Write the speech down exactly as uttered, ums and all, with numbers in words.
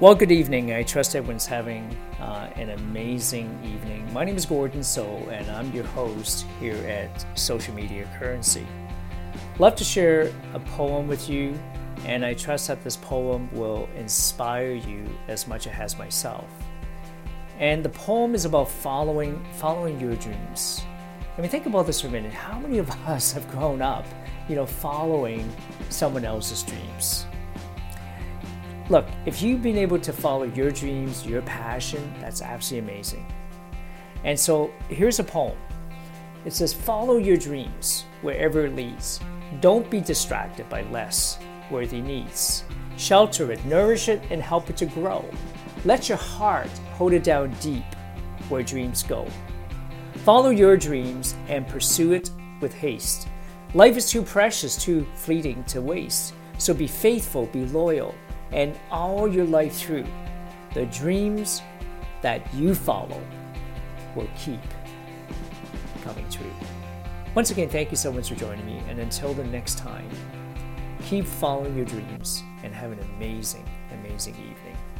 Well, good evening. I trust everyone's having uh, an amazing evening. My name is Gordon So, and I'm your host here at Social Media Currency. Love to share a poem with you, and I trust that this poem will inspire you as much as it has myself. And the poem is about following following your dreams. I mean, think about this for a minute. How many of us have grown up, you know, following someone else's dreams? Look, if you've been able to follow your dreams, your passion, that's absolutely amazing. And so here's a poem. It says, follow your dreams wherever it leads. Don't be distracted by less worthy needs. Shelter it, nourish it, and help it to grow. Let your heart hold it down deep where dreams go. Follow your dreams and pursue it with haste. Life is too precious, too fleeting to waste. So be faithful, be loyal. And all your life through, the dreams that you follow will keep coming true. Once again, thank you so much for joining me. And until the next time, keep following your dreams and have an amazing, amazing evening.